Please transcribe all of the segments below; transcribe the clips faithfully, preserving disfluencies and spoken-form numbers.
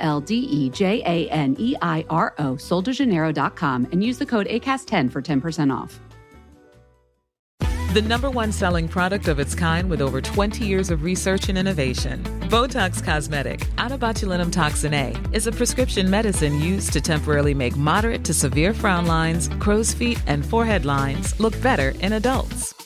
L D E J A N E I R O, sol de janeiro dot com, and use the code A C A S T ten for ten percent off. The number one selling product of its kind with over twenty years of research and innovation. Botox Cosmetic, adobotulinum toxin A, is a prescription medicine used to temporarily make moderate to severe frown lines, crow's feet, and forehead lines look better in adults.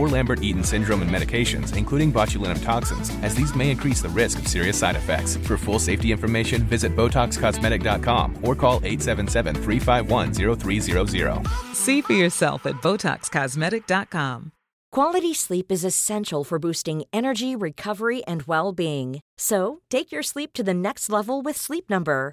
or Lambert-Eaton syndrome, and medications, including botulinum toxins, as these may increase the risk of serious side effects. For full safety information, visit botox cosmetic dot com or call eight seven seven, three five one, zero three zero zero. See for yourself at botox cosmetic dot com. Quality sleep is essential for boosting energy, recovery, and well-being. So, take your sleep to the next level with Sleep Number.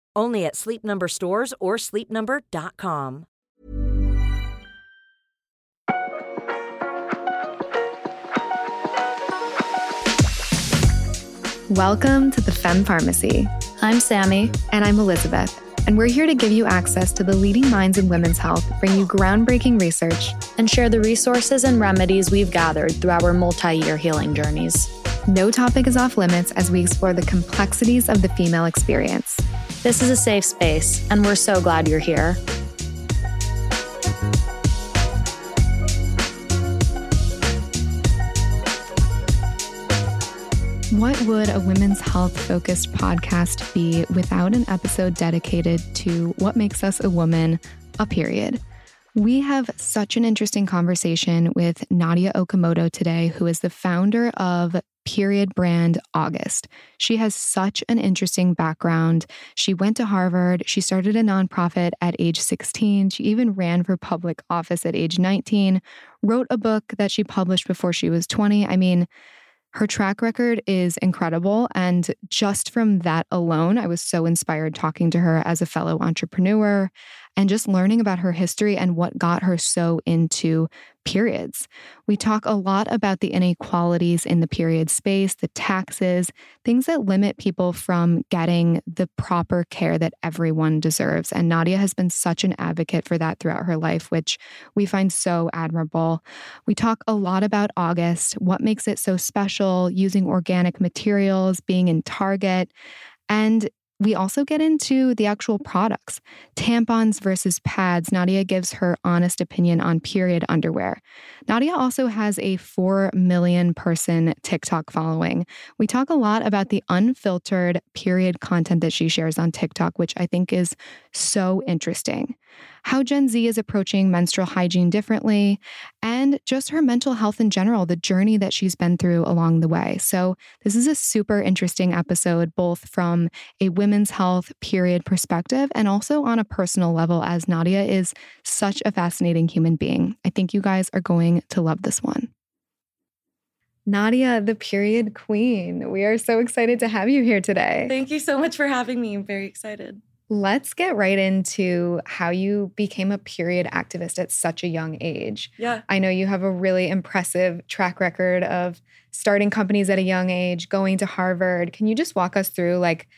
Only at Sleep Number stores or sleep number dot com. Welcome to the Femme Pharmacy. I'm Sammy. And I'm Elizabeth. And we're here to give you access to the leading minds in women's health, bring you groundbreaking research, and share the resources and remedies we've gathered through our multi-year healing journeys. No topic is off limits as we explore the complexities of the female experience. This is a safe space, and we're so glad you're here. What would a women's health-focused podcast be without an episode dedicated to what makes us a woman, a period? We have such an interesting conversation with Nadya Okamoto today, who is the founder of Period Brand August. She has such an interesting background. She went to Harvard. She started a nonprofit at age sixteen. She even ran for public office at age nineteen, wrote a book that she published before she was twenty. I mean, her track record is incredible, and just from that alone, I was so inspired talking to her as a fellow entrepreneur and just learning about her history and what got her so into periods. We talk a lot about the inequalities in the period space, the taxes, things that limit people from getting the proper care that everyone deserves. And Nadya has been such an advocate for that throughout her life, which we find so admirable. We talk a lot about August, what makes it so special, using organic materials, being in Target, and we also get into the actual products, tampons versus pads. Nadya gives her honest opinion on period underwear. Nadya also has a four million person TikTok following. We talk a lot about the unfiltered period content that she shares on TikTok, which I think is so interesting. How Gen Z is approaching menstrual hygiene differently, and just her mental health in general, the journey that she's been through along the way. So this is a super interesting episode, both from a women's health period perspective and also on a personal level, as Nadya is such a fascinating human being. I think you guys are going to love this one. Nadya, the period queen, we are so excited to have you here today. Thank you so much for having me. I'm very excited. Let's get right into how you became a period activist at such a young age. Yeah. I know you have a really impressive track record of starting companies at a young age, going to Harvard. Can you just walk us through like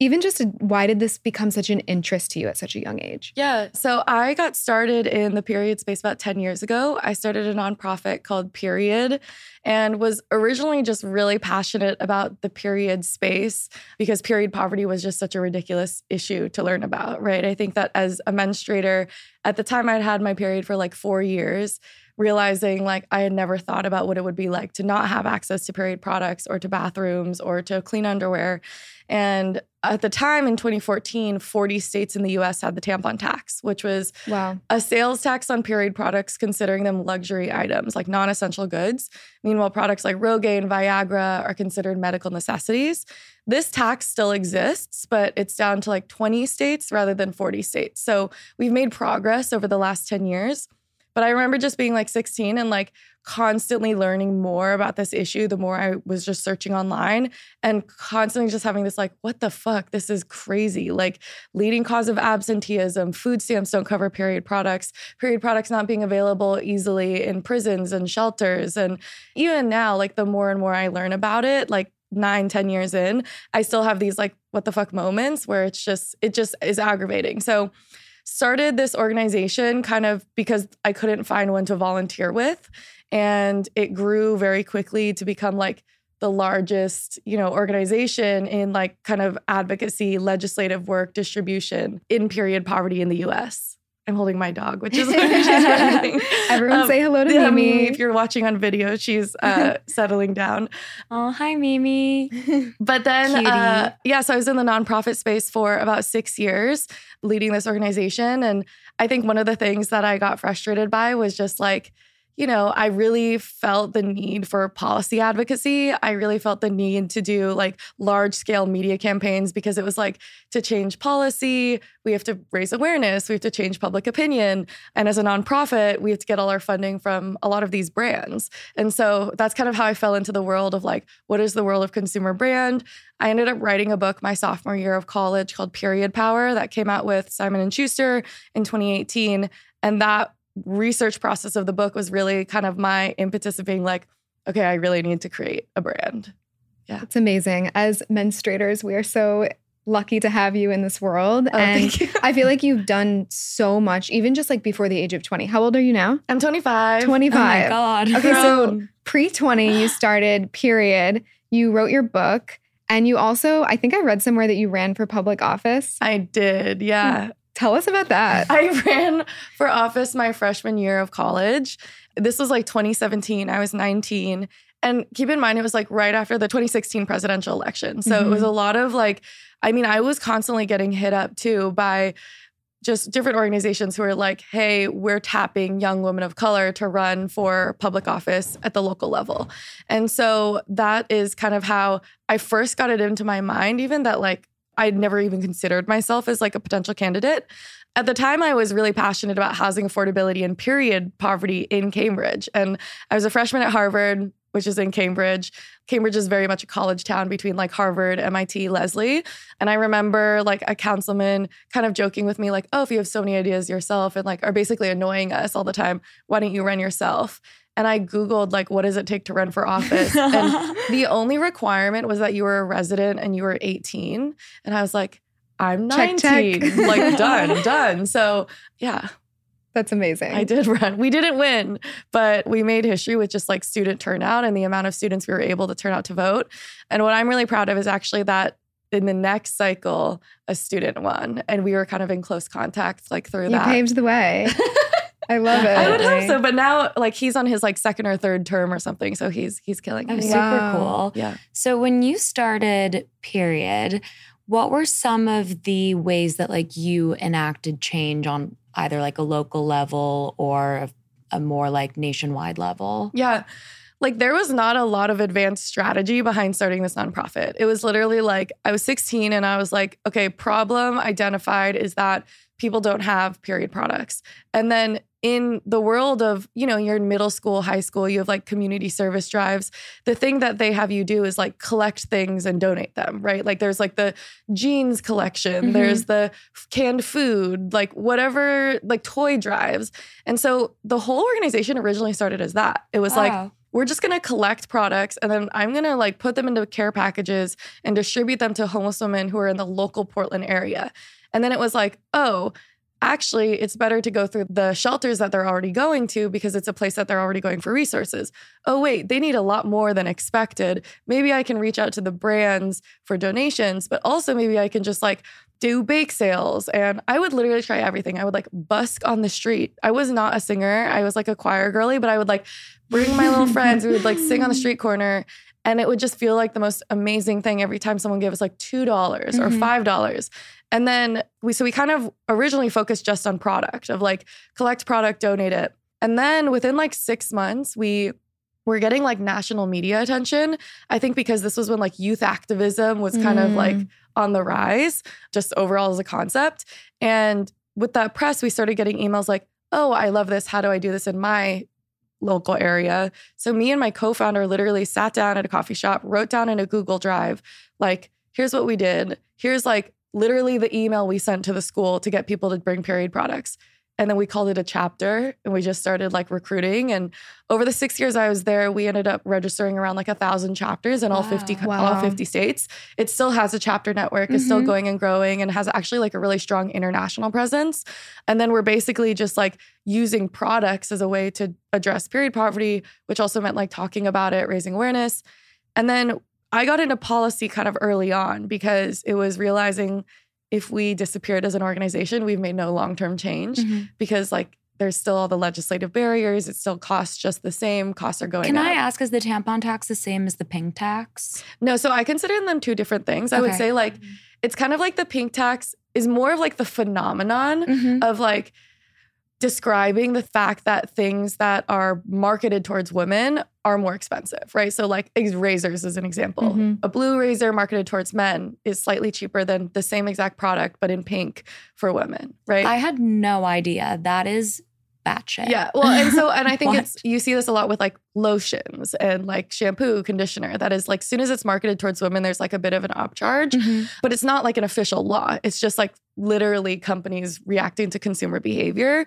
Even just why did this become such an interest to you at such a young age? Yeah. So I got started in the period space about ten years ago. I started a nonprofit called Period and was originally just really passionate about the period space because period poverty was just such a ridiculous issue to learn about, right? I think that as a menstruator, at the time I'd had my period for like four years, realizing like I had never thought about what it would be like to not have access to period products or to bathrooms or to clean underwear. And at the time in twenty fourteen, forty states in the U S had the tampon tax, which was wow. a sales tax on period products, considering them luxury items, like non-essential goods. Meanwhile, products like Rogaine and Viagra are considered medical necessities. This tax still exists, but it's down to like twenty states rather than forty states. So we've made progress over the last ten years. But I remember just being like sixteen and like constantly learning more about this issue the more I was just searching online and constantly just having this like, what the fuck? This is crazy. Like leading cause of absenteeism, food stamps don't cover period products, period products not being available easily in prisons and shelters. And even now, like the more and more I learn about it, like nine, ten years in, I still have these like, what the fuck moments where it's just, it just is aggravating. So started this organization kind of because I couldn't find one to volunteer with. And it grew very quickly to become like the largest, you know, organization in like kind of advocacy, legislative work, distribution in period poverty in the U S. I'm holding my dog, which is like she's running. Everyone um, say hello to yeah, Mimi. Mimi. If you're watching on video, she's uh, settling down. Oh, hi, Mimi. But then, uh, yeah, so I was in the nonprofit space for about six years leading this organization. And I think one of the things that I got frustrated by was just like, you know, I really felt the need for policy advocacy. I really felt the need to do like large scale media campaigns because it was like to change policy, we have to raise awareness, we have to change public opinion. And as a nonprofit, we have to get all our funding from a lot of these brands. And so that's kind of how I fell into the world of like, what is the world of consumer brand? I ended up writing a book my sophomore year of college called Period Power that came out with Simon and Schuster in twenty eighteen. And that research process of the book was really kind of my impetus of being like, okay, I really need to create a brand. Yeah. It's amazing. As menstruators, we are so lucky to have you in this world. Oh, and thank you. I feel like you've done so much, even just like before the age of twenty. How old are you now? I'm twenty-five. twenty-five. Oh my God. Okay, so pre twenty, you started Period. You wrote your book. And you also, I think I read somewhere that you ran for public office. I did, yeah. Hmm. Tell us about that. I ran for office my freshman year of college. This was like twenty seventeen. I was nineteen. And keep in mind, it was like right after the twenty sixteen presidential election. So mm-hmm. It was a lot of like, I mean, I was constantly getting hit up too by just different organizations who are like, hey, we're tapping young women of color to run for public office at the local level. And so that is kind of how I first got it into my mind, even that like, I'd never even considered myself as like a potential candidate. At the time, I was really passionate about housing affordability and period poverty in Cambridge. And I was a freshman at Harvard, which is in Cambridge. Cambridge is very much a college town between like Harvard, M I T, Lesley. And I remember like a councilman kind of joking with me like, oh, if you have so many ideas yourself and like are basically annoying us all the time, why don't you run yourself? And I Googled, like, what does it take to run for office? And the only requirement was that you were a resident and you were eighteen. And I was like, I'm nineteen. Check, check. Like, done, done. So, yeah. That's amazing. I did run. We didn't win, but we made history with just, like, student turnout and the amount of students we were able to turn out to vote. And what I'm really proud of is actually that in the next cycle, a student won. And we were kind of in close contact, like, through you that. You paved the way. I love it. I would hope so. But now, like, he's on his, like, second or third term or something. So he's he's killing it. Oh, wow. Super cool. Yeah. So when you started Period, what were some of the ways that, like, you enacted change on either, like, a local level or a, a more, like, nationwide level? Yeah. Like, there was not a lot of advanced strategy behind starting this nonprofit. It was literally, like, I was sixteen and I was like, okay, problem identified is that people don't have period products. And then in the world of, you know, you're in middle school, high school, you have like community service drives. The thing that they have you do is like collect things and donate them, right? Like there's like the jeans collection, mm-hmm. there's the canned food, like whatever, like toy drives. And so the whole organization originally started as that. It was wow. like, we're just going to collect products and then I'm going to like put them into care packages and distribute them to homeless women who are in the local Portland area. And then it was like, oh, actually, it's better to go through the shelters that they're already going to because it's a place that they're already going for resources. Oh, wait, they need a lot more than expected. Maybe I can reach out to the brands for donations, but also maybe I can just like do bake sales. And I would literally try everything. I would like busk on the street. I was not a singer. I was like a choir girly, but I would like bring my little friends. We would like sing on the street corner and it would just feel like the most amazing thing every time someone gave us like two dollars mm-hmm. or five dollars. And then we, so we kind of originally focused just on product of like collect product, donate it. And then within like six months, we were getting like national media attention. I think because this was when like youth activism was kind mm. of like on the rise, just overall as a concept. And with that press, we started getting emails like, oh, I love this. How do I do this in my local area? So me and my co-founder literally sat down at a coffee shop, wrote down in a Google Drive, like, here's what we did. Here's like, literally the email we sent to the school to get people to bring period products. And then we called it a chapter and we just started like recruiting. And over the six years I was there, we ended up registering around like a thousand chapters in wow. all fifty wow. all fifty states. It still has a chapter network. Mm-hmm. It's still going and growing and has actually like a really strong international presence. And then we're basically just like using products as a way to address period poverty, which also meant like talking about it, raising awareness. And then I got into policy kind of early on because it was realizing if we disappeared as an organization, we've made no long-term change mm-hmm. because like there's still all the legislative barriers. It still costs just the same. Costs are going Can up. Can I ask, is the tampon tax the same as the pink tax? No. So I consider them two different things. Okay. I would say like mm-hmm. it's kind of like the pink tax is more of like the phenomenon mm-hmm. of like describing the fact that things that are marketed towards women are more expensive, right? So like razors is an example. Mm-hmm. A blue razor marketed towards men is slightly cheaper than the same exact product, but in pink for women, right? I had no idea. That is batshit. Yeah. Well, and so, and I think it's, you see this a lot with like lotions and like shampoo, conditioner. That is like, as soon as it's marketed towards women, there's like a bit of an upcharge, mm-hmm. but it's not like an official law. It's just like literally companies reacting to consumer behavior.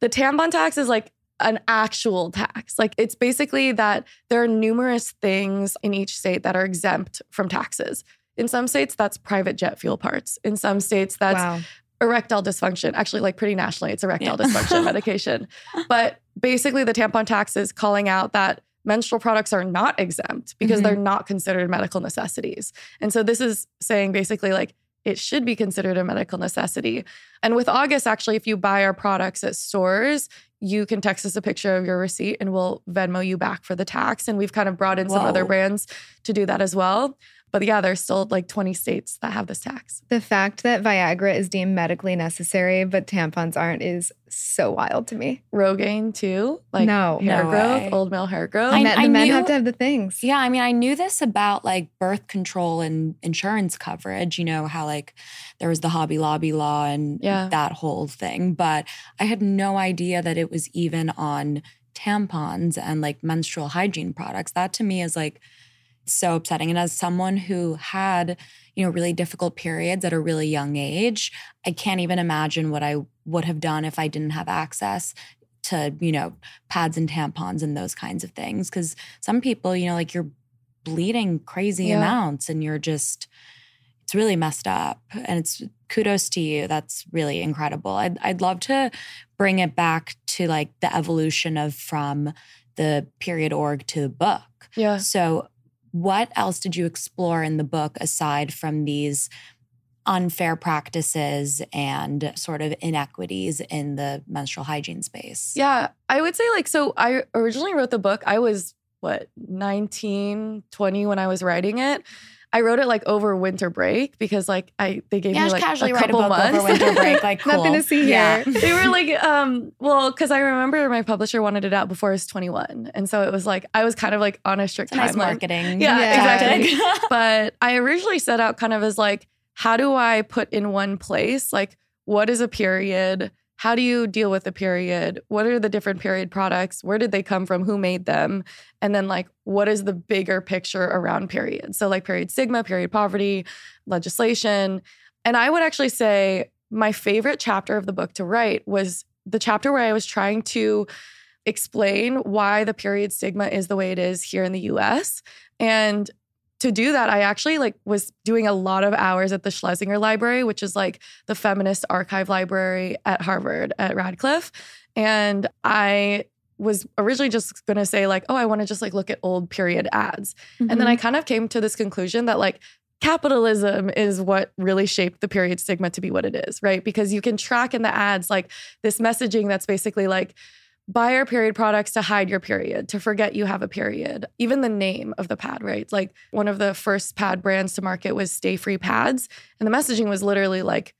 The tampon tax is like an actual tax. Like it's basically that there are numerous things in each state that are exempt from taxes. In some states, that's private jet fuel parts. In some states, that's wow. erectile dysfunction. Actually, like pretty nationally, it's erectile yeah. dysfunction medication. But basically the tampon tax is calling out that menstrual products are not exempt because mm-hmm. they're not considered medical necessities. And so this is saying basically like, it should be considered a medical necessity. And with August, actually, if you buy our products at stores, you can text us a picture of your receipt and we'll Venmo you back for the tax. And we've kind of brought in Whoa. some other brands to do that as well. But yeah, there's still like twenty states that have this tax. The fact that Viagra is deemed medically necessary, but tampons aren't is so wild to me. Rogaine too? Like no, hair no growth, way. Old male hair growth. I, men, I the men knew, have to have the things. Yeah, I mean, I knew this about like birth control and insurance coverage, you know, how like there was the Hobby Lobby law and yeah. that whole thing. But I had no idea that it was even on tampons and like menstrual hygiene products. That to me is like so upsetting. And as someone who had, you know, really difficult periods at a really young age, I can't even imagine what I would have done if I didn't have access to, you know, pads and tampons and those kinds of things. Because some people, you know, like you're bleeding crazy yeah. amounts and you're just, it's really messed up. And it's kudos to you. That's really incredible. I'd, I'd love to bring it back to like the evolution of from the period org to the book. Yeah. So what else did you explore in the book aside from these unfair practices and sort of inequities in the menstrual hygiene space? Yeah, I would say like, so I originally wrote the book. I was, what, nineteen, twenty when I was writing it. I wrote it like over winter break because like I they gave yeah, me like casually a couple write a book months over winter break, like cool. nothing to see here. Yeah. They were like, um, well, because I remember my publisher wanted it out before I was twenty-one, and so it was like I was kind of like on a strict it's a nice timeline. Marketing, yeah, yeah. exactly. But I originally set out kind of as like, how do I put in one place like what is a period? How do you deal with the period? What are the different period products? Where did they come from? Who made them? And then like, what is the bigger picture around period? So like period stigma, period poverty, legislation. And I would actually say my favorite chapter of the book to write was the chapter where I was trying to explain why the period stigma is the way it is here in the U S. And to do that, I actually like was doing a lot of hours at the Schlesinger Library, which is like the feminist archive library at Harvard at Radcliffe. And I was originally just going to say like, oh, I want to just like look at old period ads. Mm-hmm. And then I kind of came to this conclusion that like capitalism is what really shaped the period stigma to be what it is, right? Because you can track in the ads like this messaging that's basically like, buy our period products to hide your period, to forget you have a period. Even the name of the pad, right? Like one of the first pad brands to market was Stay Free Pads. And the messaging was literally like,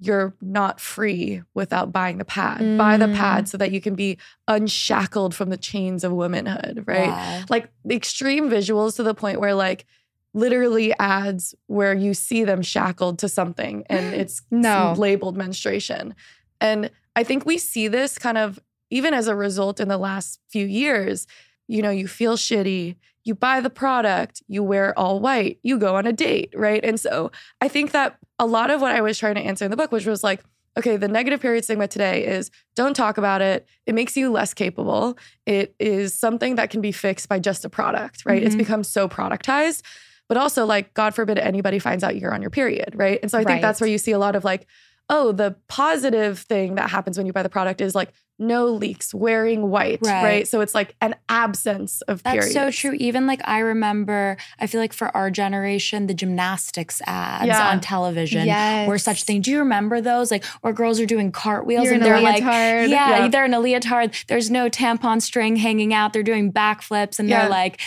you're not free without buying the pad. Mm. Buy the pad so that you can be unshackled from the chains of womanhood, right? Yeah. Like the extreme visuals to the point where like literally ads where you see them shackled to something and it's no. labeled menstruation. And I think we see this kind of even as a result in the last few years, you know, you feel shitty, you buy the product, you wear all white, you go on a date, right? And so I think that a lot of what I was trying to answer in the book, which was like, okay, the negative period stigma today is don't talk about it. It makes you less capable. It is something that can be fixed by just a product, right? Mm-hmm. It's become so productized, but also like, God forbid anybody finds out you're on your period, right? And so I think right. that's where you see a lot of like, oh, the positive thing that happens when you buy the product is like no leaks, wearing white, right? right? So it's like an absence of periods. That's so true. Even like I remember, I feel like for our generation, the gymnastics ads yeah. on television yes. were such things. Do you remember those? Like, or girls are doing cartwheels You're and they're like, yeah, yeah, they're in a leotard. There's no tampon string hanging out. They're doing backflips and yeah. they're like,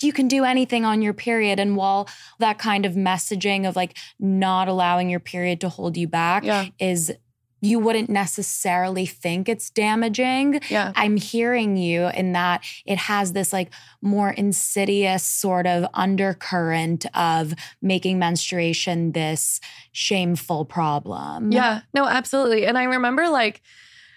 you can do anything on your period. And while that kind of messaging of like not allowing your period to hold you back yeah. is, you wouldn't necessarily think it's damaging. Yeah. I'm hearing you in that it has this like more insidious sort of undercurrent of making menstruation this shameful problem. Yeah, no, absolutely. And I remember like,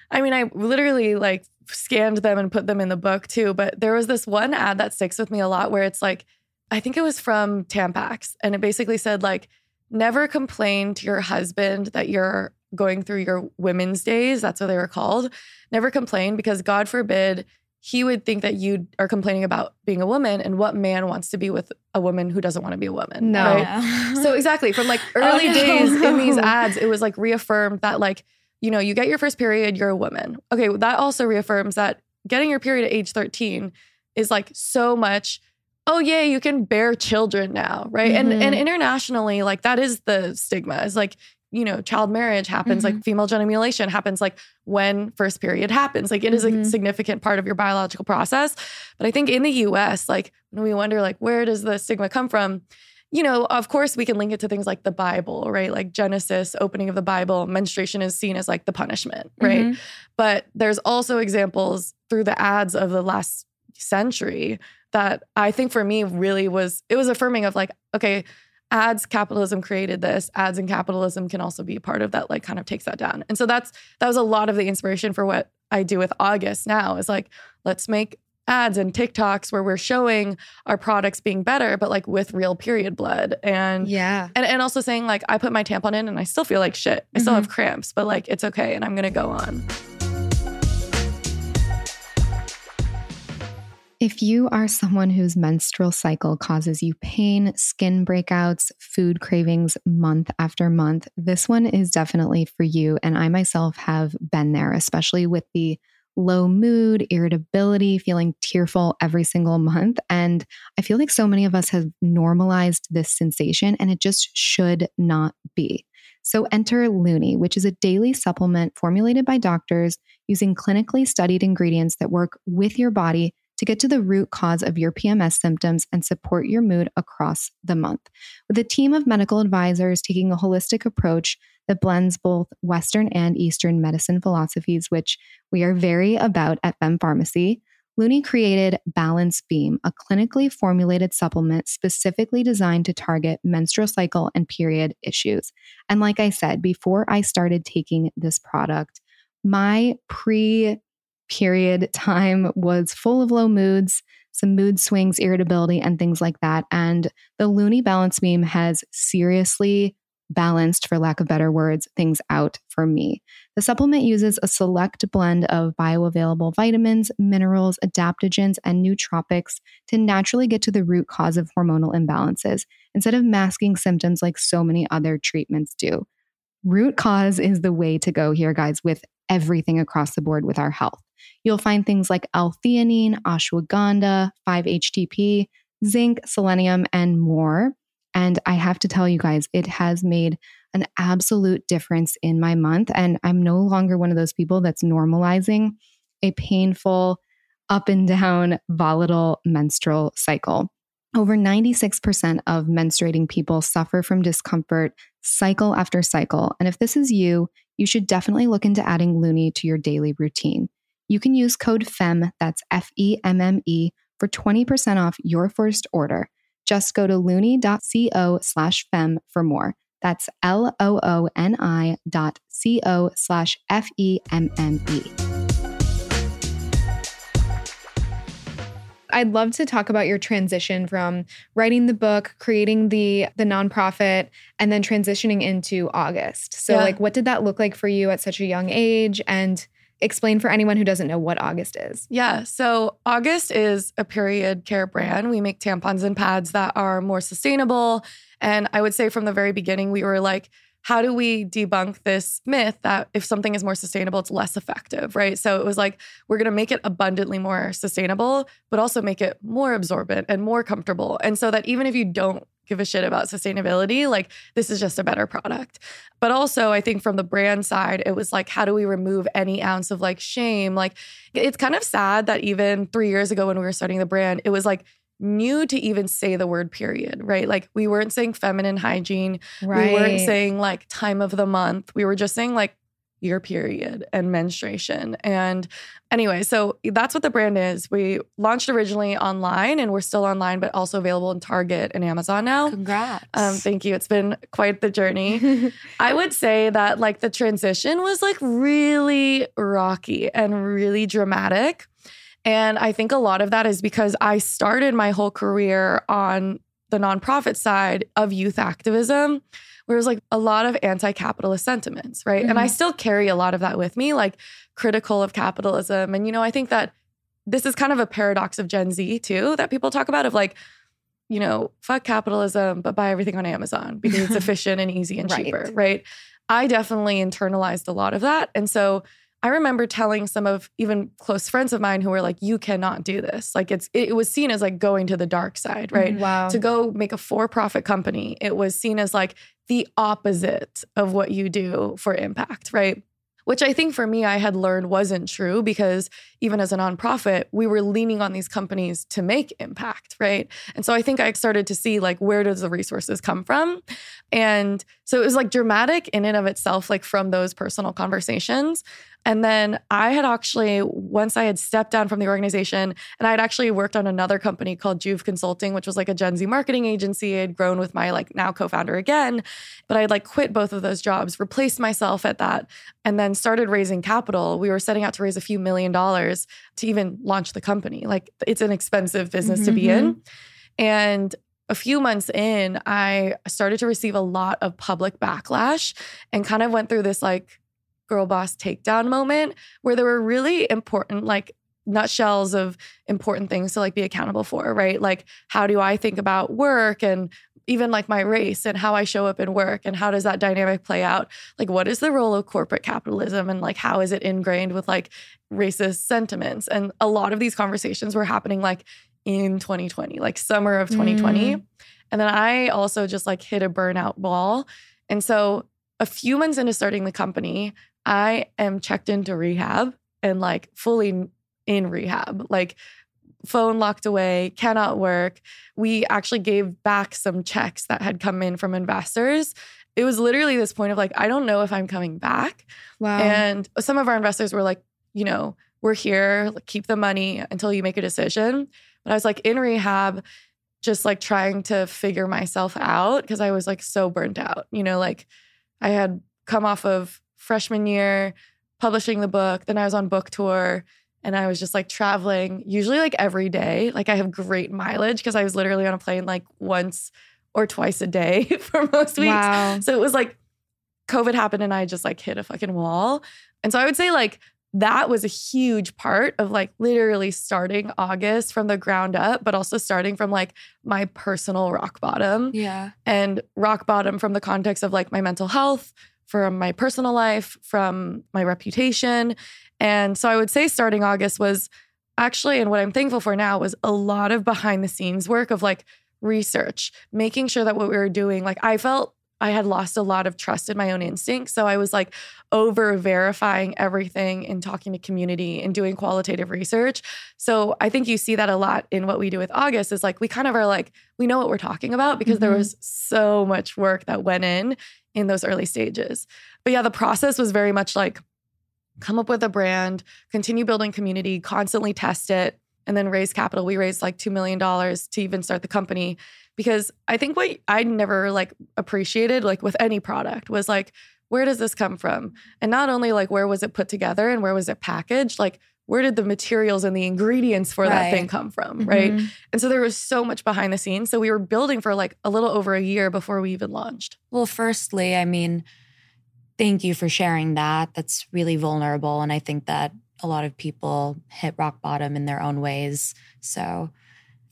I mean, I literally like scanned them and put them in the book too. But there was this one ad that sticks with me a lot where it's like, I think it was from Tampax. And it basically said like, never complain to your husband that you're going through your women's days. That's what they were called. Never complain because God forbid he would think that you are complaining about being a woman, and what man wants to be with a woman who doesn't want to be a woman? No. Right? Yeah. So exactly. From like early oh, no. days in these ads, it was like reaffirmed that like, you know, you get your first period, you're a woman. Okay, that also reaffirms that getting your period at age thirteen is like so much, oh yeah, you can bear children now, right? Mm-hmm. And and internationally, like that is the stigma. It's like, you know, child marriage happens, mm-hmm. like female genital mutilation happens like when first period happens. Like it is mm-hmm. a significant part of your biological process. But I think in the U S, like when we wonder like, where does the stigma come from? You know, of course, we can link it to things like the Bible, right? Like Genesis, opening of the Bible, menstruation is seen as like the punishment, right? Mm-hmm. But there's also examples through the ads of the last century that I think for me really was, it was affirming of like, okay, ads, capitalism created this. Ads and capitalism can also be a part of that, like kind of takes that down. And so that's, that was a lot of the inspiration for what I do with August now is like, let's make ads and TikToks where we're showing our products being better, but like with real period blood. And yeah. And, and also saying like, I put my tampon in and I still feel like shit. I mm-hmm. still have cramps, but like, it's okay. And I'm going to go on. If you are someone whose menstrual cycle causes you pain, skin breakouts, food cravings month after month, this one is definitely for you. And I myself have been there, especially with the low mood, irritability, feeling tearful every single month. And I feel like so many of us have normalized this sensation and it just should not be. So enter Looni, which is a daily supplement formulated by doctors using clinically studied ingredients that work with your body to get to the root cause of your P M S symptoms and support your mood across the month. With a team of medical advisors taking a holistic approach that blends both Western and Eastern medicine philosophies, which we are very about at Femme Pharmacy, Looni created Balance Beam, a clinically formulated supplement specifically designed to target menstrual cycle and period issues. And like I said, before I started taking this product, my pre- period time was full of low moods, some mood swings, irritability, and things like that. And the Looni Balance Beam has seriously balanced, for lack of better words, things out for me. The supplement uses a select blend of bioavailable vitamins, minerals, adaptogens, and nootropics to naturally get to the root cause of hormonal imbalances instead of masking symptoms like so many other treatments do. Root cause is the way to go here, guys, with everything across the board with our health. You'll find things like L-theanine, ashwagandha, five H T P, zinc, selenium, and more. And I have to tell you guys, it has made an absolute difference in my month. And I'm no longer one of those people that's normalizing a painful, up and down, volatile menstrual cycle. Over ninety-six percent of menstruating people suffer from discomfort cycle after cycle. And if this is you, you should definitely look into adding Looni to your daily routine. You can use code FEMME, that's F E M M E, for twenty percent off your first order. Just go to looni.co slash femme for more. That's L O O N I dot C-O slash F E M M E. I'd love to talk about your transition from writing the book, creating the the nonprofit, and then transitioning into August. So yeah. like, what did that look like for you at such a young age? And explain for anyone who doesn't know what August is. Yeah. So August is a period care brand. We make tampons and pads that are more sustainable. And I would say from the very beginning, we were like, how do we debunk this myth that if something is more sustainable, it's less effective, right? So it was like, we're going to make it abundantly more sustainable, but also make it more absorbent and more comfortable. And so that even if you don't give a shit about sustainability, like this is just a better product. But also I think from the brand side, it was like, how do we remove any ounce of like shame? Like it's kind of sad that even three years ago when we were starting the brand, it was like new to even say the word period, right? Like we weren't saying feminine hygiene. Right. We weren't saying like time of the month. We were just saying like your period and menstruation. And anyway, so that's what the brand is. We launched originally online and we're still online, but also available in Target and Amazon now. Congrats. Um, thank you. It's been quite the journey. I would say that like the transition was like really rocky and really dramatic. And I think a lot of that is because I started my whole career on the nonprofit side of youth activism, where it was like a lot of anti-capitalist sentiments, right? Mm-hmm. And I still carry a lot of that with me, like critical of capitalism. And, you know, I think that this is kind of a paradox of Gen Z too, that people talk about of like, you know, fuck capitalism, but buy everything on Amazon because it's efficient and easy and right. cheaper, right? I definitely internalized a lot of that. And so I remember telling some of even close friends of mine who were like, you cannot do this. Like it's, it was seen as like going to the dark side, right? Wow. To go make a for-profit company, it was seen as like the opposite of what you do for impact, right? Which I think for me, I had learned wasn't true because even as a nonprofit, we were leaning on these companies to make impact, right? And so I think I started to see like, where does the resources come from? And so it was like dramatic in and of itself, like from those personal conversations. And then I had actually, once I had stepped down from the organization and I had actually worked on another company called Juve Consulting, which was like a Gen Z marketing agency. I had grown with my like now co-founder again, but I had like quit both of those jobs, replaced myself at that, and then started raising capital. We were setting out to raise a few million dollars to even launch the company. Like it's an expensive business mm-hmm. to be in. And a few months in, I started to receive a lot of public backlash and kind of went through this like girl boss takedown moment where there were really important like nutshells of important things to like be accountable for, right? Like how do I think about work and even like my race and how I show up in work and how does that dynamic play out? Like what is the role of corporate capitalism and like how is it ingrained with like racist sentiments? And a lot of these conversations were happening like in twenty twenty, like summer of twenty twenty. Mm. And then I also just like hit a burnout wall. And so a few months into starting the company, I am checked into rehab and like fully in rehab, like phone locked away, cannot work. We actually gave back some checks that had come in from investors. It was literally this point of like, I don't know if I'm coming back. Wow. And some of our investors were like, you know, we're here, like, keep the money until you make a decision. But I was like in rehab, just like trying to figure myself out because I was like so burnt out. You know, like I had come off of freshman year, publishing the book. Then I was on book tour and I was just like traveling, usually like every day. Like I have great mileage because I was literally on a plane like once or twice a day for most weeks. Wow. So it was like COVID happened and I just like hit a fucking wall. And so I would say like that was a huge part of like literally starting August from the ground up, but also starting from like my personal rock bottom. Yeah. And rock bottom from the context of like my mental health, from my personal life, from my reputation. And so I would say starting August was actually, and what I'm thankful for now, was a lot of behind the scenes work of like research, making sure that what we were doing, like I felt I had lost a lot of trust in my own instincts. So I was like over verifying everything and talking to community and doing qualitative research. So I think you see that a lot in what we do with August is like, we kind of are like, we know what we're talking about because mm-hmm. there was so much work that went in, in those early stages. But yeah, the process was very much like, come up with a brand, continue building community, constantly test it, and then raise capital. We raised like two million dollars to even start the company. Because I think what I never like appreciated like with any product was like, where does this come from? And not only like, where was it put together and where was it packaged? Like, where did the materials and the ingredients for right. that thing come from, mm-hmm. right? And so there was so much behind the scenes. So we were building for like a little over a year before we even launched. Well, firstly, I mean, thank you for sharing that. That's really vulnerable. And I think that a lot of people hit rock bottom in their own ways. So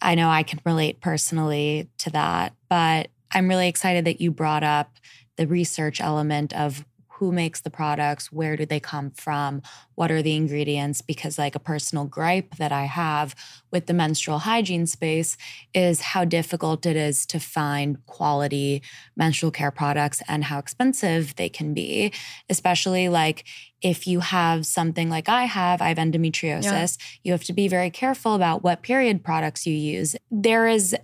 I know I can relate personally to that, but I'm really excited that you brought up the research element of who makes the products, where do they come from, what are the ingredients, because like a personal gripe that I have with the menstrual hygiene space is how difficult it is to find quality menstrual care products and how expensive they can be, especially like if you have something like I have, I have endometriosis, yeah. you have to be very careful about what period products you use. There is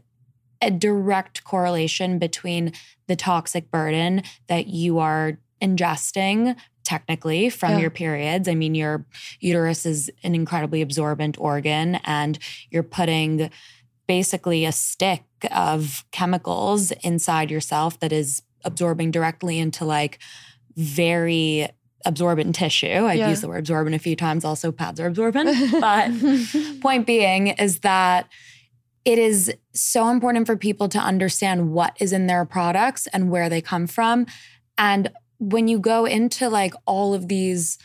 a direct correlation between the toxic burden that you are ingesting technically from yeah. your periods. I mean, your uterus is an incredibly absorbent organ and you're putting basically a stick of chemicals inside yourself that is absorbing directly into like very absorbent tissue. I've yeah. used the word absorbent a few times. Also, pads are absorbent. But point being is that it is so important for people to understand what is in their products and where they come from. And when you go into like all of these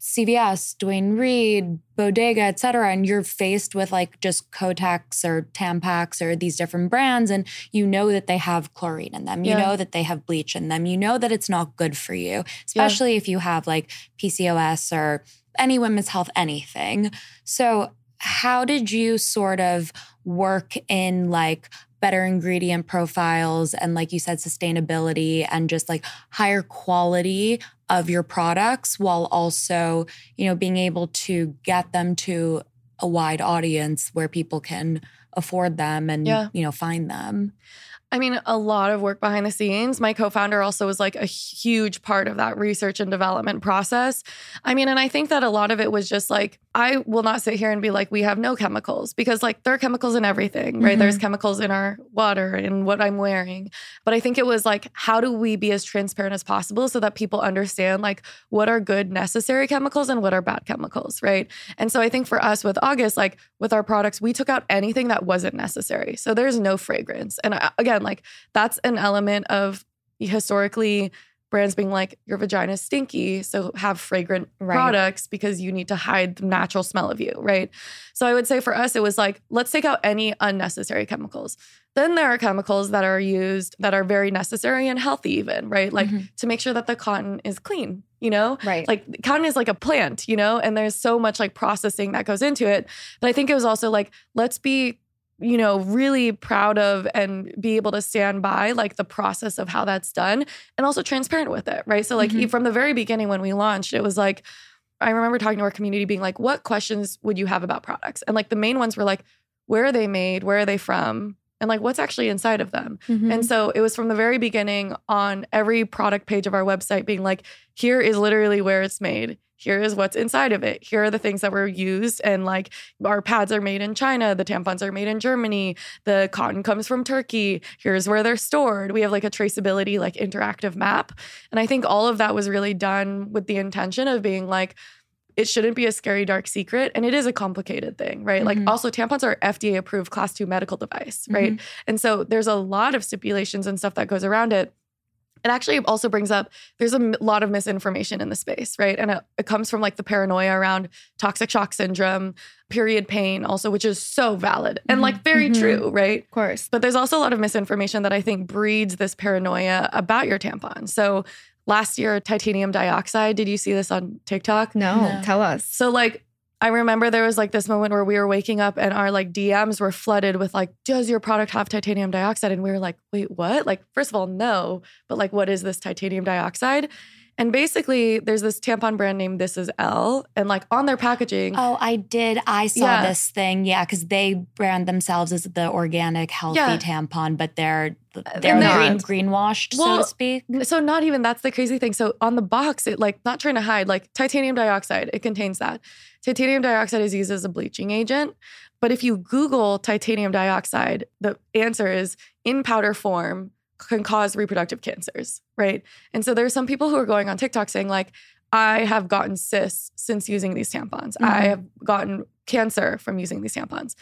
C V S, Duane Reade, Bodega, et cetera, and you're faced with like just Kotex or Tampax or these different brands, and you know that they have chlorine in them, you yeah. know that they have bleach in them, you know that it's not good for you, especially yeah. if you have like P C O S or any women's health, anything. So how did you sort of work in like better ingredient profiles and, like you said, sustainability and just like higher quality of your products while also, you know, being able to get them to a wide audience where people can afford them and, yeah. you know, find them? I mean, a lot of work behind the scenes. My co-founder also was like a huge part of that research and development process. I mean, and I think that a lot of it was just like, I will not sit here and be like, we have no chemicals, because like there are chemicals in everything, right? Mm-hmm. There's chemicals in our water, in what I'm wearing. But I think it was like, how do we be as transparent as possible so that people understand like what are good necessary chemicals and what are bad chemicals, right? And so I think for us with August, like with our products, we took out anything that wasn't necessary. So there's no fragrance. And again, like that's an element of historically brands being like, your vagina is stinky, so have fragrant right. products because you need to hide the natural smell of you, right? So I would say for us, it was like, let's take out any unnecessary chemicals. Then there are chemicals that are used that are very necessary and healthy even, right? Like mm-hmm. to make sure that the cotton is clean, you know? Right. Like cotton is like a plant, you know? And there's so much like processing that goes into it. But I think it was also like, let's be you know, really proud of and be able to stand by like the process of how that's done and also transparent with it, right? So like mm-hmm. from the very beginning when we launched, it was like, I remember talking to our community being like, what questions would you have about products? And like the main ones were like, where are they made? Where are they from? And like, what's actually inside of them? Mm-hmm. And so it was from the very beginning on every product page of our website being like, here is literally where it's made. Here is what's inside of it. Here are the things that were used. And like our pads are made in China. The tampons are made in Germany. The cotton comes from Turkey. Here's where they're stored. We have like a traceability, like interactive map. And I think all of that was really done with the intention of being like, It shouldn't be a scary, dark secret. And it is a complicated thing, right? Mm-hmm. Like also tampons are F D A approved class two medical device, right? Mm-hmm. And so there's a lot of stipulations and stuff that goes around it. It actually also brings up, there's a m- lot of misinformation in the space, right? And it, it comes from like the paranoia around toxic shock syndrome, period pain also, which is so valid and mm-hmm. like very mm-hmm. true, right? Of course. But there's also a lot of misinformation that I think breeds this paranoia about your tampon. So last year, titanium dioxide, did you see this on TikTok? No, no. Tell us. So like, I remember there was like this moment where we were waking up and our like D Ms were flooded with like, does your product have titanium dioxide? And we were like, wait, what? Like, first of all, no. But like, what is this titanium dioxide? And basically there's this tampon brand named This Is L, and like on their packaging. Oh, I did. I saw yeah. this thing. Yeah. Cause they brand themselves as the organic healthy yeah. tampon, but they're, they're, they're green, greenwashed, well, so to speak. So not even, that's the crazy thing. So on the box, it like not trying to hide like titanium dioxide, it contains that. Titanium dioxide is used as a bleaching agent. But if you Google titanium dioxide, the answer is in powder form can cause reproductive cancers, right? And so there are some people who are going on TikTok saying like, I have gotten cysts since using these tampons. Mm-hmm. I have gotten cancer from using these tampons.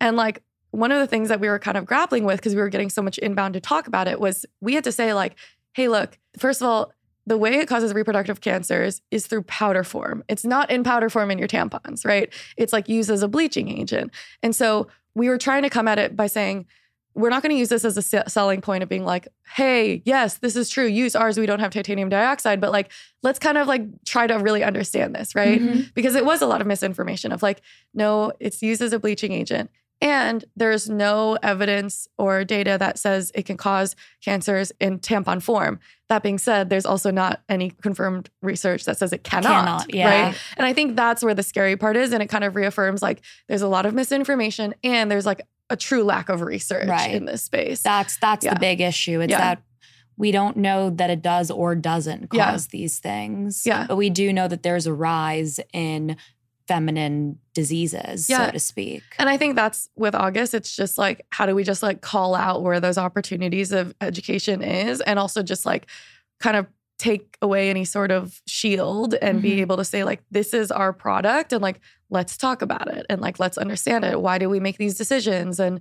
And like one of the things that we were kind of grappling with because we were getting so much inbound to talk about it was we had to say like, hey, look, first of all, the way it causes reproductive cancers is through powder form. It's not in powder form in your tampons, right? It's like used as a bleaching agent. And so we were trying to come at it by saying, we're not going to use this as a selling point of being like, hey, yes, this is true. Use ours. We don't have titanium dioxide. But like, let's kind of like try to really understand this, right? Mm-hmm. Because it was a lot of misinformation of like, no, it's used as a bleaching agent. And there's no evidence or data that says it can cause cancers in tampon form. That being said, there's also not any confirmed research that says it cannot, cannot yeah. right? And I think that's where the scary part is. And it kind of reaffirms like there's a lot of misinformation and there's like a true lack of research right. in this space. That's that's yeah. the big issue. It's yeah. that we don't know that it does or doesn't cause yeah. these things. Yeah. But we do know that there's a rise in feminine diseases, yeah. so to speak. And I think that's with August, it's just like, how do we just like call out where those opportunities of education is and also just like kind of take away any sort of shield and mm-hmm. be able to say like, this is our product and like, let's talk about it and like, let's understand it. Why do we make these decisions? And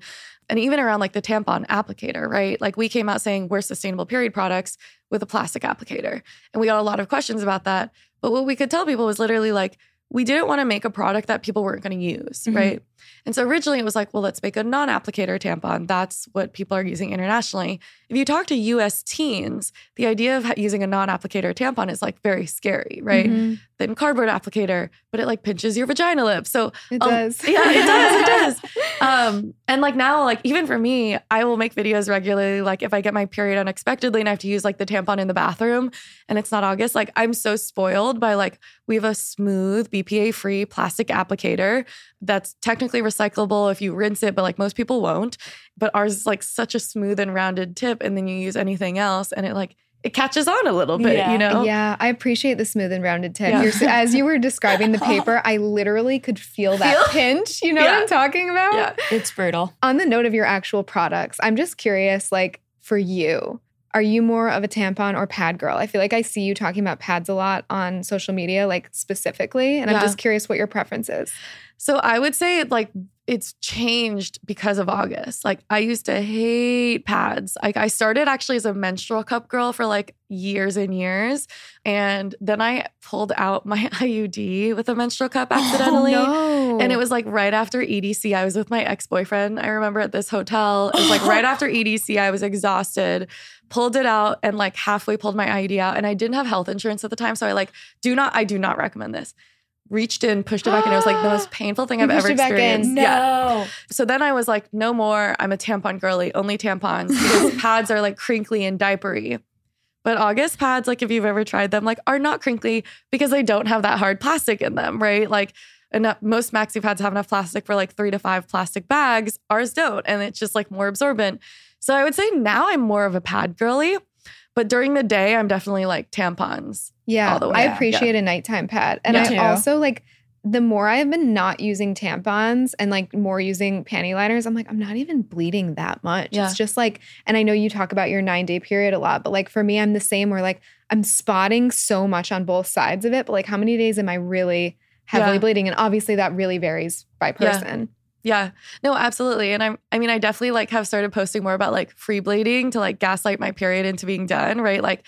and even around like the tampon applicator, right? Like we came out saying we're sustainable period products with a plastic applicator. And we got a lot of questions about that. But what we could tell people was literally like, we didn't want to make a product that people weren't going to use, mm-hmm. right? And so originally it was like, well, let's make a non-applicator tampon. That's what people are using internationally. If you talk to U S teens, the idea of using a non-applicator tampon is like very scary, right? Mm-hmm. Then cardboard applicator, but it like pinches your vagina lip. So it um, does. Yeah, it does. It does. Um, and like now, like even for me, I will make videos regularly. Like if I get my period unexpectedly and I have to use like the tampon in the bathroom and it's not August, like I'm so spoiled by like, we have a smooth B P A-free plastic applicator that's technically recyclable if you rinse it, but like most people won't. But ours is like such a smooth and rounded tip, and then you use anything else and it like it catches on a little bit, yeah. you know? Yeah, I appreciate the smooth and rounded tip. Yeah. You're, as you were describing the paper, I literally could feel that feel? pinch. You know yeah. what I'm talking about? Yeah, it's brutal. On the note of your actual products, I'm just curious, like for you, are you more of a tampon or pad girl? I feel like I see you talking about pads a lot on social media, like specifically, and yeah. I'm just curious what your preference is. So I would say like it's changed because of August. Like I used to hate pads. Like I started actually as a menstrual cup girl for like years and years. And then I pulled out my I U D with a menstrual cup accidentally. Oh, no. And it was like right after E D C, I was with my ex-boyfriend. I remember at this hotel, it was like right after E D C, I was exhausted, pulled it out and like halfway pulled my I U D out. And I didn't have health insurance at the time. So I like, do not, I do not recommend this. Reached in, pushed it back, and it was like the most painful thing you I've ever experienced. No. Yeah. So then I was like, no more. I'm a tampon girly, only tampons. Because pads are like crinkly and diapery. But August pads, like if you've ever tried them, like are not crinkly because they don't have that hard plastic in them, right? Like enough, most maxi pads have enough plastic for like three to five plastic bags. Ours don't. And it's just like more absorbent. So I would say now I'm more of a pad girly. But during the day, I'm definitely like tampons. Yeah, all the way. I appreciate yeah. a nighttime pad. And yeah. I also like, the more I've been not using tampons and like more using panty liners, I'm like, I'm not even bleeding that much. Yeah. It's just like, and I know you talk about your nine day period a lot, but like for me, I'm the same where like I'm spotting so much on both sides of it. But like how many days am I really heavily yeah. bleeding. And obviously that really varies by person. Yeah. yeah. No, absolutely. And I'm, I mean, I definitely like have started posting more about like free bleeding to like gaslight my period into being done, right? Like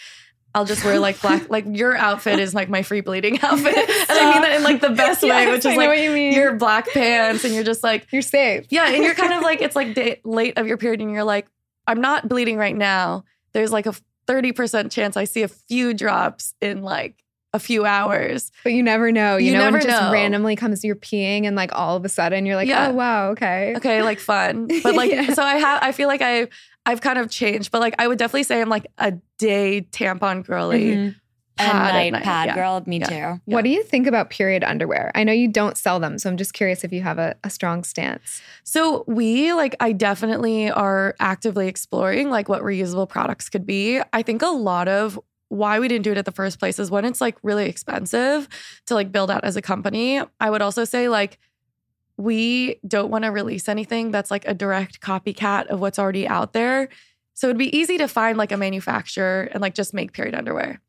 I'll just wear like black, like your outfit is like my free bleeding outfit. And I mean that in like the best yes, way, which is like you your black pants and you're just like, you're safe. Yeah. And you're kind of like, it's like day, late of your period and you're like, I'm not bleeding right now. There's like a thirty percent chance I see a few drops in like a few hours. But you never know. You, you know, never when it just know. randomly comes, you're peeing and like all of a sudden you're like, yeah. oh, wow. Okay. Okay. Like fun. But like, yeah. so I have, I feel like I, I've kind of changed, but like, I would definitely say I'm like a day tampon girly. Mm-hmm. Pad and night pad yeah. girl. Me yeah. too. Yeah. What do you think about period underwear? I know you don't sell them, so I'm just curious if you have a, a strong stance. So we like, I definitely are actively exploring like what reusable products could be. I think a lot of why we didn't do it at the first place is when it's like really expensive to like build out as a company. I would also say like, we don't want to release anything that's like a direct copycat of what's already out there. So it'd be easy to find like a manufacturer and like just make period underwear.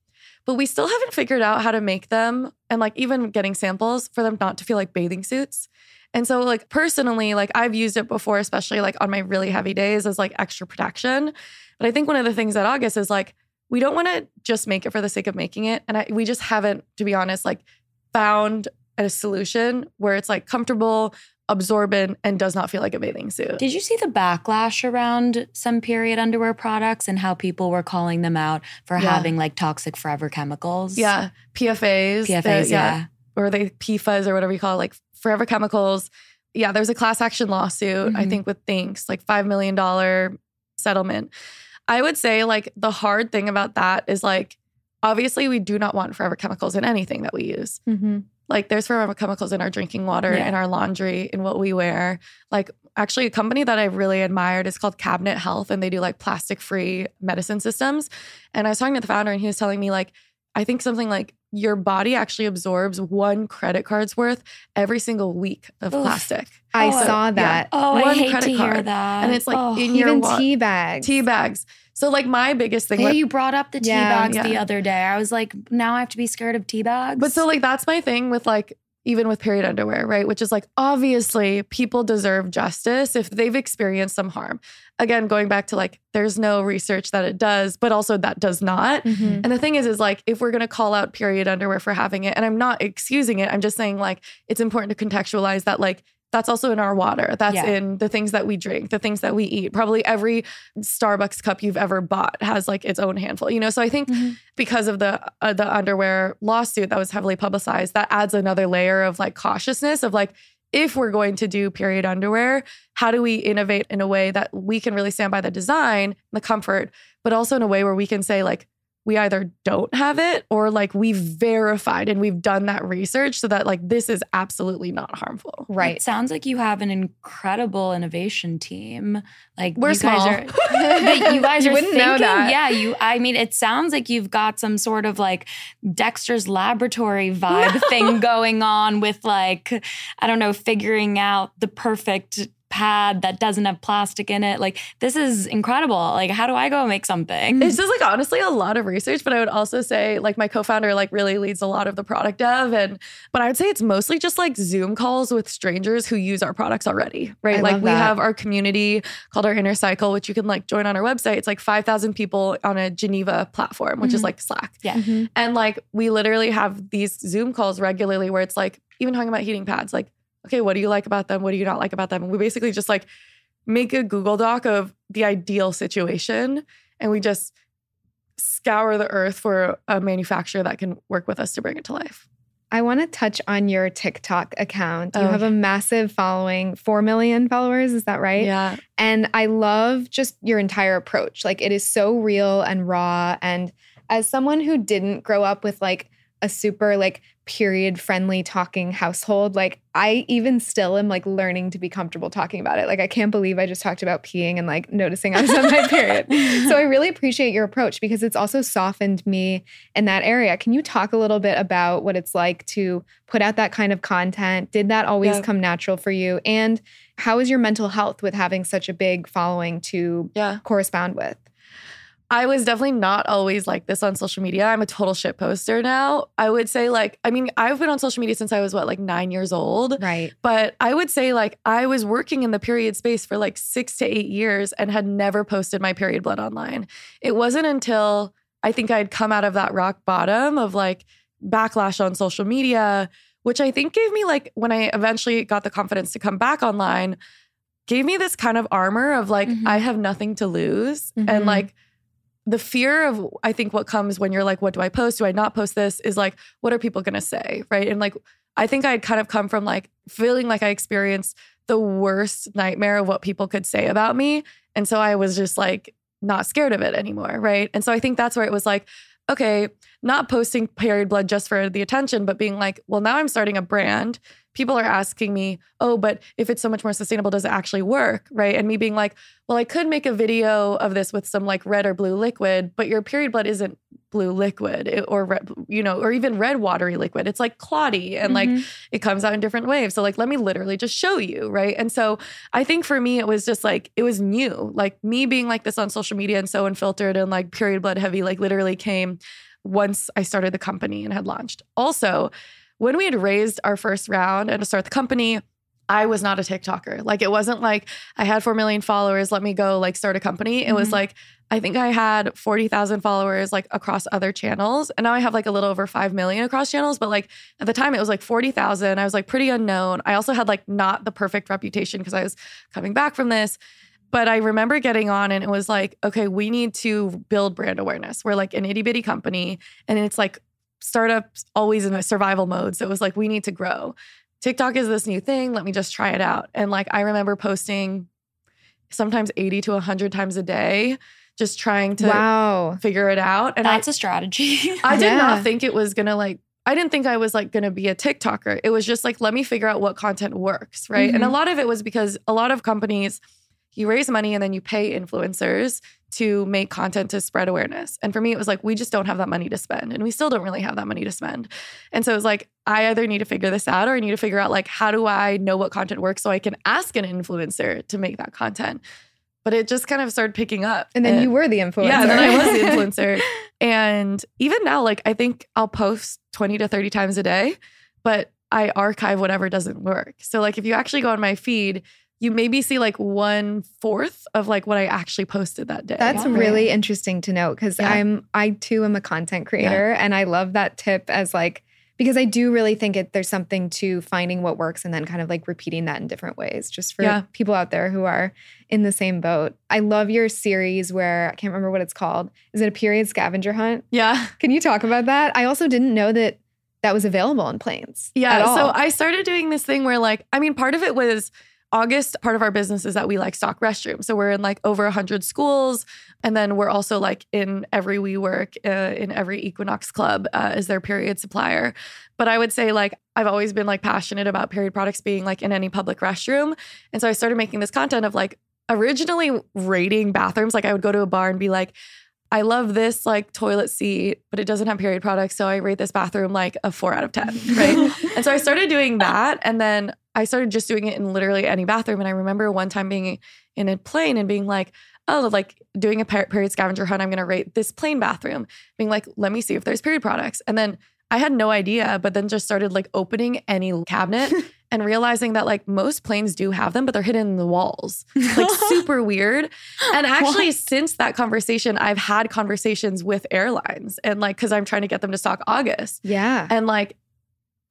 But we still haven't figured out how to make them and like even getting samples for them not to feel like bathing suits. And so like personally, like I've used it before, especially like on my really heavy days as like extra protection. But I think one of the things at August is like, we don't want to just make it for the sake of making it. And I, we just haven't, to be honest, like found a solution where it's like comfortable, absorbent, and does not feel like a bathing suit. Did you see the backlash around some period underwear products and how people were calling them out for yeah. having like toxic forever chemicals? Yeah. P F As. P F As, the, yeah. yeah. Or they P F A S or whatever you call it, like forever chemicals. Yeah. There was a class action lawsuit, mm-hmm. I think with Thinx, like five million dollars settlement. I would say like the hard thing about that is like, obviously we do not want forever chemicals in anything that we use. Mm-hmm. Like there's forever chemicals in our drinking water, yeah. in our laundry, in what we wear. Like actually a company that I really admired is called Cabinet Health and they do like plastic-free medicine systems. And I was talking to the founder and he was telling me like, I think something like your body actually absorbs one credit card's worth every single week of Oof. plastic. I oh, saw that. Yeah. Oh, one I hate credit to hear card. That. And it's like oh, in your even wa- tea bags. Tea bags. So like my biggest thing. Yeah, with, you brought up the tea yeah, bags yeah. the other day. I was like, now I have to be scared of tea bags. But so like that's my thing with like, even with period underwear, right? Which is like, obviously people deserve justice if they've experienced some harm. Again, going back to like, there's no research that it does, but also that does not. Mm-hmm. And the thing is, is like, if we're going to call out period underwear for having it, and I'm not excusing it, I'm just saying like, it's important to contextualize that like, that's also in our water. That's yeah. in the things that we drink, the things that we eat. Probably every Starbucks cup you've ever bought has like its own handful, you know? So I think mm-hmm. because of the uh, the underwear lawsuit that was heavily publicized, that adds another layer of like cautiousness of like, if we're going to do period underwear, how do we innovate in a way that we can really stand by the design, the comfort, but also in a way where we can say like, we either don't have it or like we've verified and we've done that research so that like this is absolutely not harmful. Right. It sounds like you have an incredible innovation team. Like we're you small. Guys are, but you guys you are wouldn't thinking, know that. Yeah, you, I mean, it sounds like you've got some sort of like Dexter's Laboratory vibe no. thing going on with like, I don't know, figuring out the perfect pad that doesn't have plastic in it. Like, this is incredible. Like, how do I go and make something? This is like, honestly, a lot of research, but I would also say like my co-founder like really leads a lot of the product dev. And, but I would say it's mostly just like Zoom calls with strangers who use our products already, right? I like we have our community called our Inner Cycle, which you can like join on our website. It's like five thousand people on a Geneva platform, which mm-hmm. is like Slack. Yeah. Mm-hmm. And like, we literally have these Zoom calls regularly where it's like, even talking about heating pads, like, okay, what do you like about them? What do you not like about them? And we basically just like make a Google Doc of the ideal situation. And we just scour the earth for a manufacturer that can work with us to bring it to life. I want to touch on your TikTok account. You oh. have a massive following, four million followers. Is that right? Yeah. And I love just your entire approach. Like it is so real and raw. And as someone who didn't grow up with like a super like period friendly talking household. Like I even still am like learning to be comfortable talking about it. Like I can't believe I just talked about peeing and like noticing I was on my period. So I really appreciate your approach because it's also softened me in that area. Can you talk a little bit about what it's like to put out that kind of content? Did that always yeah. come natural for you? And how is your mental health with having such a big following to yeah. correspond with? I was definitely not always like this on social media. I'm a total shit poster now. I would say like, I mean, I've been on social media since I was what, like nine years old. Right. But I would say like I was working in the period space for like six to eight years and had never posted my period blood online. It wasn't until I think I'd come out of that rock bottom of like backlash on social media, which I think gave me like, when I eventually got the confidence to come back online, gave me this kind of armor of like, mm-hmm. I have nothing to lose. Mm-hmm. And like, the fear of, I think, what comes when you're like, what do I post? Do I not post this? Is like, what are people going to say? Right. And like, I think I'd kind of come from like feeling like I experienced the worst nightmare of what people could say about me. And so I was just like, not scared of it anymore. Right. And so I think that's where it was like, okay, not posting period blood just for the attention, but being like, well, now I'm starting a brand. People are asking me, oh, but if it's so much more sustainable, does it actually work? Right. And me being like, well, I could make a video of this with some like red or blue liquid, but your period blood isn't blue liquid or, red, you know, or even red watery liquid. It's like clotty and mm-hmm. like it comes out in different waves. So like, let me literally just show you. Right. And so I think for me, it was just like, it was new, like me being like this on social media and so unfiltered and like period blood heavy, like literally came once I started the company and had launched. Also, when we had raised our first round and to start the company, I was not a TikToker. Like it wasn't like I had four million followers, let me go like start a company. It mm-hmm. was like, I think I had forty thousand followers like across other channels. And now I have like a little over five million across channels. But like at the time it was like forty thousand. I was like pretty unknown. I also had like not the perfect reputation because I was coming back from this. But I remember getting on and it was like, okay, we need to build brand awareness. We're like an itty bitty company and it's like startups always in a survival mode. So it was like, we need to grow. TikTok is this new thing. Let me just try it out. And like, I remember posting sometimes eighty to one hundred times a day, just trying to wow. figure it out. And that's I, a strategy. I did yeah. not think it was going to like, I didn't think I was like going to be a TikToker. It was just like, let me figure out what content works. Right. Mm-hmm. And a lot of it was because a lot of companies, you raise money and then you pay influencers to make content to spread awareness. And for me, it was like, we just don't have that money to spend. And we still don't really have that money to spend. And so it was like, I either need to figure this out or I need to figure out like, how do I know what content works so I can ask an influencer to make that content? But it just kind of started picking up. And then and, you were the influencer. Yeah, and then I was the influencer. And even now, like, I think I'll post twenty to thirty times a day, but I archive whatever doesn't work. So like, if you actually go on my feed, you maybe see like one fourth of like what I actually posted that day. That's yeah. really interesting to know because yeah. I'm, I too am a content creator yeah. and I love that tip as like, because I do really think it, there's something to finding what works and then kind of like repeating that in different ways just for yeah. people out there who are in the same boat. I love your series where, I can't remember what it's called. Is it a period scavenger hunt? Yeah. Can you talk about that? I also didn't know that that was available on planes. Yeah. So I started doing this thing where like, I mean, part of it was, August, part of our business is that we like stock restrooms. So we're in like over one hundred schools. And then we're also like in every WeWork, uh, in every Equinox club uh, is their period supplier. But I would say like, I've always been like passionate about period products being like in any public restroom. And so I started making this content of like originally rating bathrooms. Like I would go to a bar and be like, I love this like toilet seat, but it doesn't have period products. So I rate this bathroom like a four out of ten, right? And so I started doing that. And then I started just doing it in literally any bathroom. And I remember one time being in a plane and being like, oh, like doing a period scavenger hunt, I'm going to rate this plane bathroom. Being like, let me see if there's period products. And then I had no idea, but then just started like opening any cabinet and realizing that like most planes do have them, but they're hidden in the walls. Like super weird. And actually what? Since that conversation, I've had conversations with airlines and like, cause I'm trying to get them to stock August. Yeah. And like,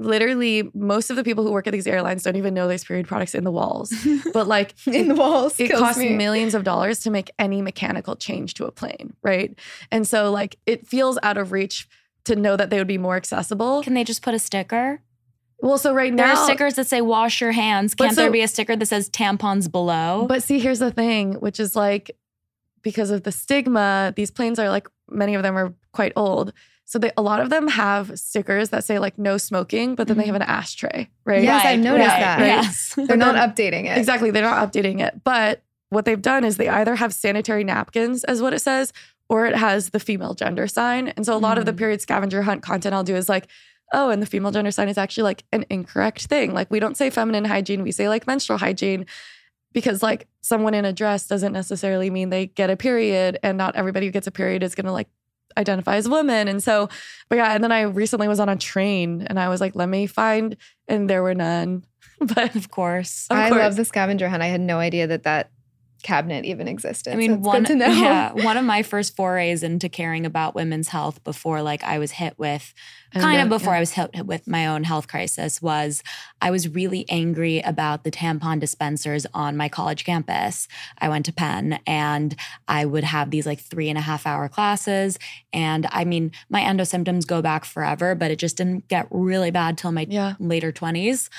literally, most of the people who work at these airlines don't even know there's period products in the walls. But like in it, the walls, it costs me. millions of dollars to make any mechanical change to a plane, right? And so like it feels out of reach to know that they would be more accessible. Can they just put a sticker? Well, so right now there are stickers that say wash your hands. Can't so, there be a sticker that says tampons below? But see, here's the thing, which is like because of the stigma, these planes are like many of them are quite old. So they, a lot of them have stickers that say like no smoking, but then they have an ashtray, right? Yes, right, I noticed right, that. Right? Yes. They're not updating it. Exactly. They're not updating it. But what they've done is they either have sanitary napkins as what it says, or it has the female gender sign. And so a lot mm. of the period scavenger hunt content I'll do is like, oh, and the female gender sign is actually like an incorrect thing. Like we don't say feminine hygiene. We say like menstrual hygiene because like someone in a dress doesn't necessarily mean they get a period, and not everybody who gets a period is going to like identify as a woman. And so, but yeah, and then I recently was on a train and I was like, let me find, and there were none. But of course, of I course. love the scavenger hunt. I had no idea that that cabinet even existed. I mean, so it's one, good to know. Yeah, one of my first forays into caring about women's health before like I was hit with, and kind that, of before yeah. I was hit with my own health crisis was I was really angry about the tampon dispensers on my college campus. I went to Penn and I would have these like three and a half hour classes. And I mean, my endo symptoms go back forever, but it just didn't get really bad till my yeah. later twenties.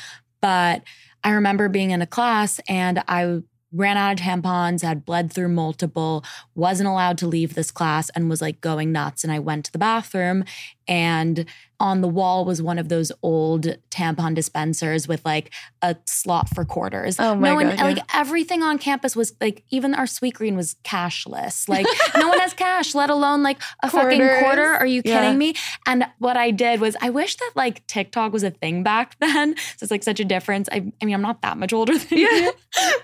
But I remember being in a class and I ran out of tampons, had bled through multiple, wasn't allowed to leave this class and was like going nuts. And I went to the bathroom and on the wall was one of those old tampon dispensers with like a slot for quarters. Oh my no one, God, yeah. Like everything on campus was like, even our Sweetgreen was cashless. Like no one has cash, let alone like a quarters. fucking quarter. Are you yeah. kidding me? And what I did was I wish that like TikTok was a thing back then. So it's like such a difference. I, I mean, I'm not that much older than yeah. you,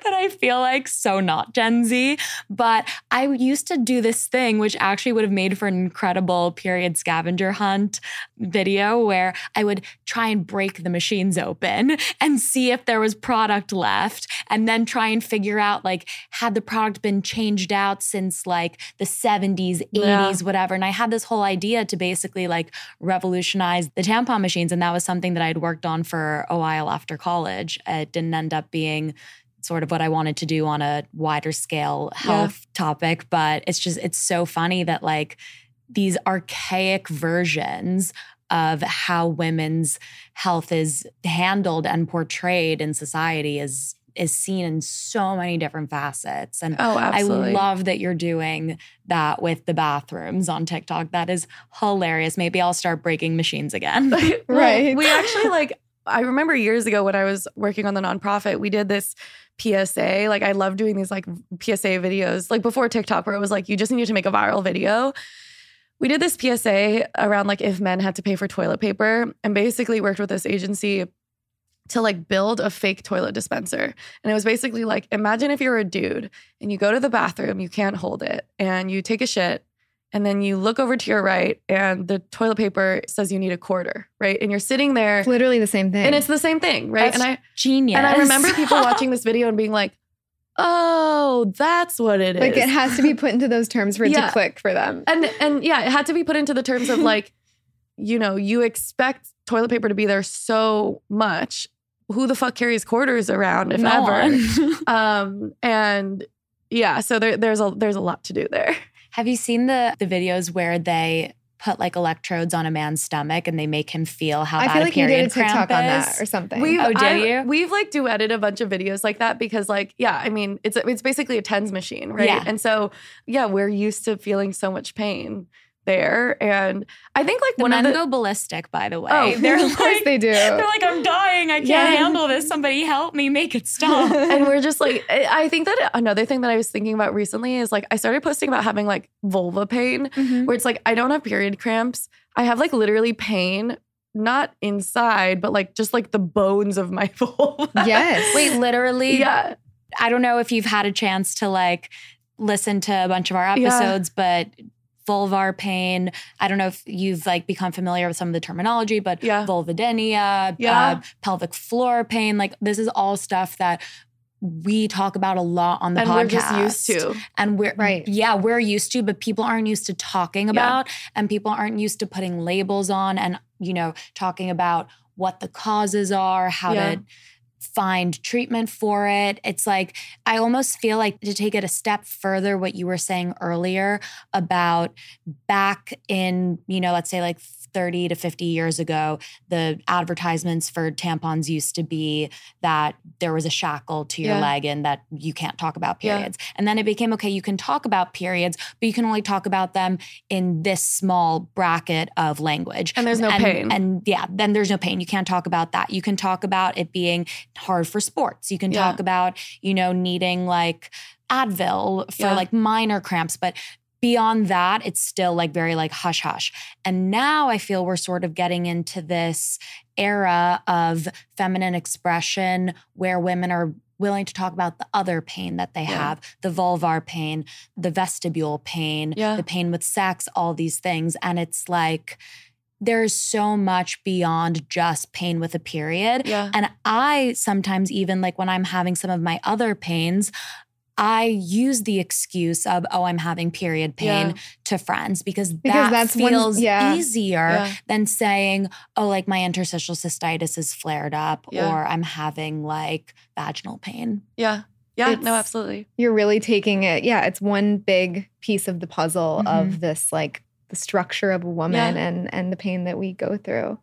but I feel like so not Gen Z. But I used to do this thing, which actually would have made for an incredible period scavenger hunt video where I would try and break the machines open and see if there was product left and then try and figure out like had the product been changed out since like the seventies, eighties, yeah. whatever. And I had this whole idea to basically like revolutionize the tampon machines. And that was something that I'd worked on for a while after college. It didn't end up being sort of what I wanted to do on a wider scale health yeah. topic. But it's just, it's so funny that like these archaic versions of how women's health is handled and portrayed in society is is seen in so many different facets. And oh, absolutely. I love that you're doing that with the bathrooms on TikTok. That is hilarious. Maybe I'll start breaking machines again. Right. Well, we actually like, I remember years ago when I was working on the nonprofit, we did this P S A. Like I love doing these like P S A videos, like before TikTok, where it was like, you just need to make a viral video. We did this P S A around like if men had to pay for toilet paper, and basically worked with this agency to like build a fake toilet dispenser. And it was basically like, imagine if you're a dude and you go to the bathroom, you can't hold it and you take a shit and then you look over to your right and the toilet paper says you need a quarter, right? And you're sitting there. It's literally the same thing. And it's the same thing, right? That's and I genius. And I remember people watching this video and being like, oh, that's what it is. Like it has to be put into those terms for it yeah. to click for them. And and yeah, it had to be put into the terms of like, you know, you expect toilet paper to be there so much. Who the fuck carries quarters around if no ever? um, and yeah, so there, there's a there's a lot to do there. Have you seen the the videos where they put like electrodes on a man's stomach and they make him feel how I bad feel like a period you did a TikTok cramp is. On that or something. We've, oh, did I, you? We've like duetted a bunch of videos like that because like, yeah, I mean, it's it's basically a TENS machine, right? Yeah. And so, yeah, we're used to feeling so much pain there. And I think like the one men of the- go ballistic, by the way. Oh, they're of course like, they do. They're like, I'm dying. I can't yeah. handle this. Somebody help me. Make it stop. And we're just like, I think that another thing that I was thinking about recently is like, I started posting about having like vulva pain, mm-hmm. where it's like, I don't have period cramps. I have like literally pain, not inside, but like just like the bones of my vulva. Yes. Wait, literally? Yeah. I don't know if you've had a chance to like listen to a bunch of our episodes, yeah. but vulvar pain. I don't know if you've like become familiar with some of the terminology, but yeah. vulvodynia, yeah. uh, pelvic floor pain. Like this is all stuff that we talk about a lot on the and podcast. And we're just used to. And we're, right. yeah, we're used to, but people aren't used to talking about yeah. and people aren't used to putting labels on and, you know, talking about what the causes are, how yeah. to find treatment for it. It's like, I almost feel like to take it a step further, what you were saying earlier about back in, you know, let's say like thirty to fifty years ago, the advertisements for tampons used to be that there was a shackle to your yeah. leg and that you can't talk about periods. Yeah. And then it became, okay, you can talk about periods, but you can only talk about them in this small bracket of language. And there's no and, pain. And yeah, then there's no pain. You can't talk about that. You can talk about it being hard for sports. You can yeah. talk about, you know, needing like Advil for yeah. like minor cramps, but beyond that, it's still like very like hush hush. And now I feel we're sort of getting into this era of feminine expression where women are willing to talk about the other pain that they yeah. have, the vulvar pain, the vestibule pain, yeah. the pain with sex, all these things. And it's like, there's so much beyond just pain with a period. Yeah. And I sometimes even like when I'm having some of my other pains, I use the excuse of, oh, I'm having period pain yeah. to friends because, because that feels when, yeah. easier yeah. than saying, oh, like my interstitial cystitis is flared up yeah. or I'm having like vaginal pain. Yeah. Yeah. It's, no, absolutely. You're really taking it. Yeah. It's one big piece of the puzzle mm-hmm. of this, like the structure of a woman yeah. and, and the pain that we go through.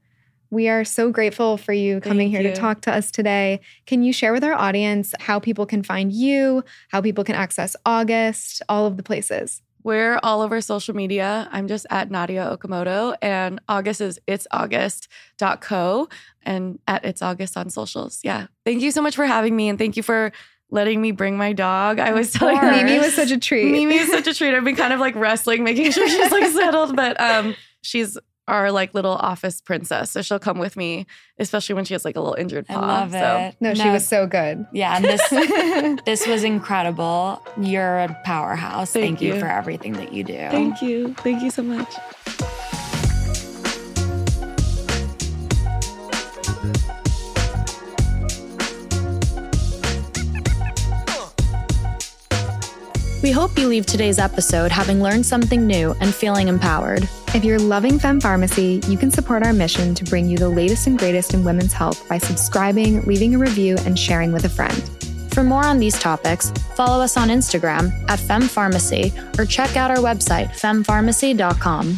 We are so grateful for you coming Thank here you. to talk to us today. Can you share with our audience how people can find you, how people can access August, all of the places? We're all over social media. I'm just at Nadya Okamoto, and August is its august dot co and at itsaugust on socials. Yeah. Thank you so much for having me, and thank you for letting me bring my dog. I was telling her. Mimi was such a treat. Mimi is such a treat. I've been kind of like wrestling, making sure she's like settled, but um, she's our like little office princess. So she'll come with me, especially when she has like a little injured paw. I love so. it. No, no, she was so good. Yeah. And this, this was incredible. You're a powerhouse. Thank, Thank you. you for everything that you do. Thank you. Thank you so much. We hope you leave today's episode having learned something new and feeling empowered. If you're loving Femme Pharmacy, you can support our mission to bring you the latest and greatest in women's health by subscribing, leaving a review, and sharing with a friend. For more on these topics, follow us on Instagram at Femme Pharmacy or check out our website, femme pharmacy dot com.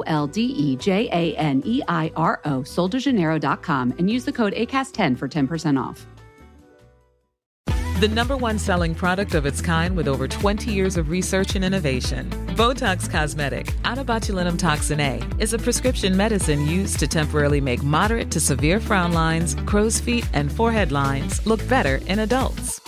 O L D E J A N E I R O, sol de janeiro dot com, and use the code A C A S T ten for ten percent off. The number one selling product of its kind with over twenty years of research and innovation. Botox Cosmetic, adobotulinum toxin A, is a prescription medicine used to temporarily make moderate to severe frown lines, crow's feet, and forehead lines look better in adults.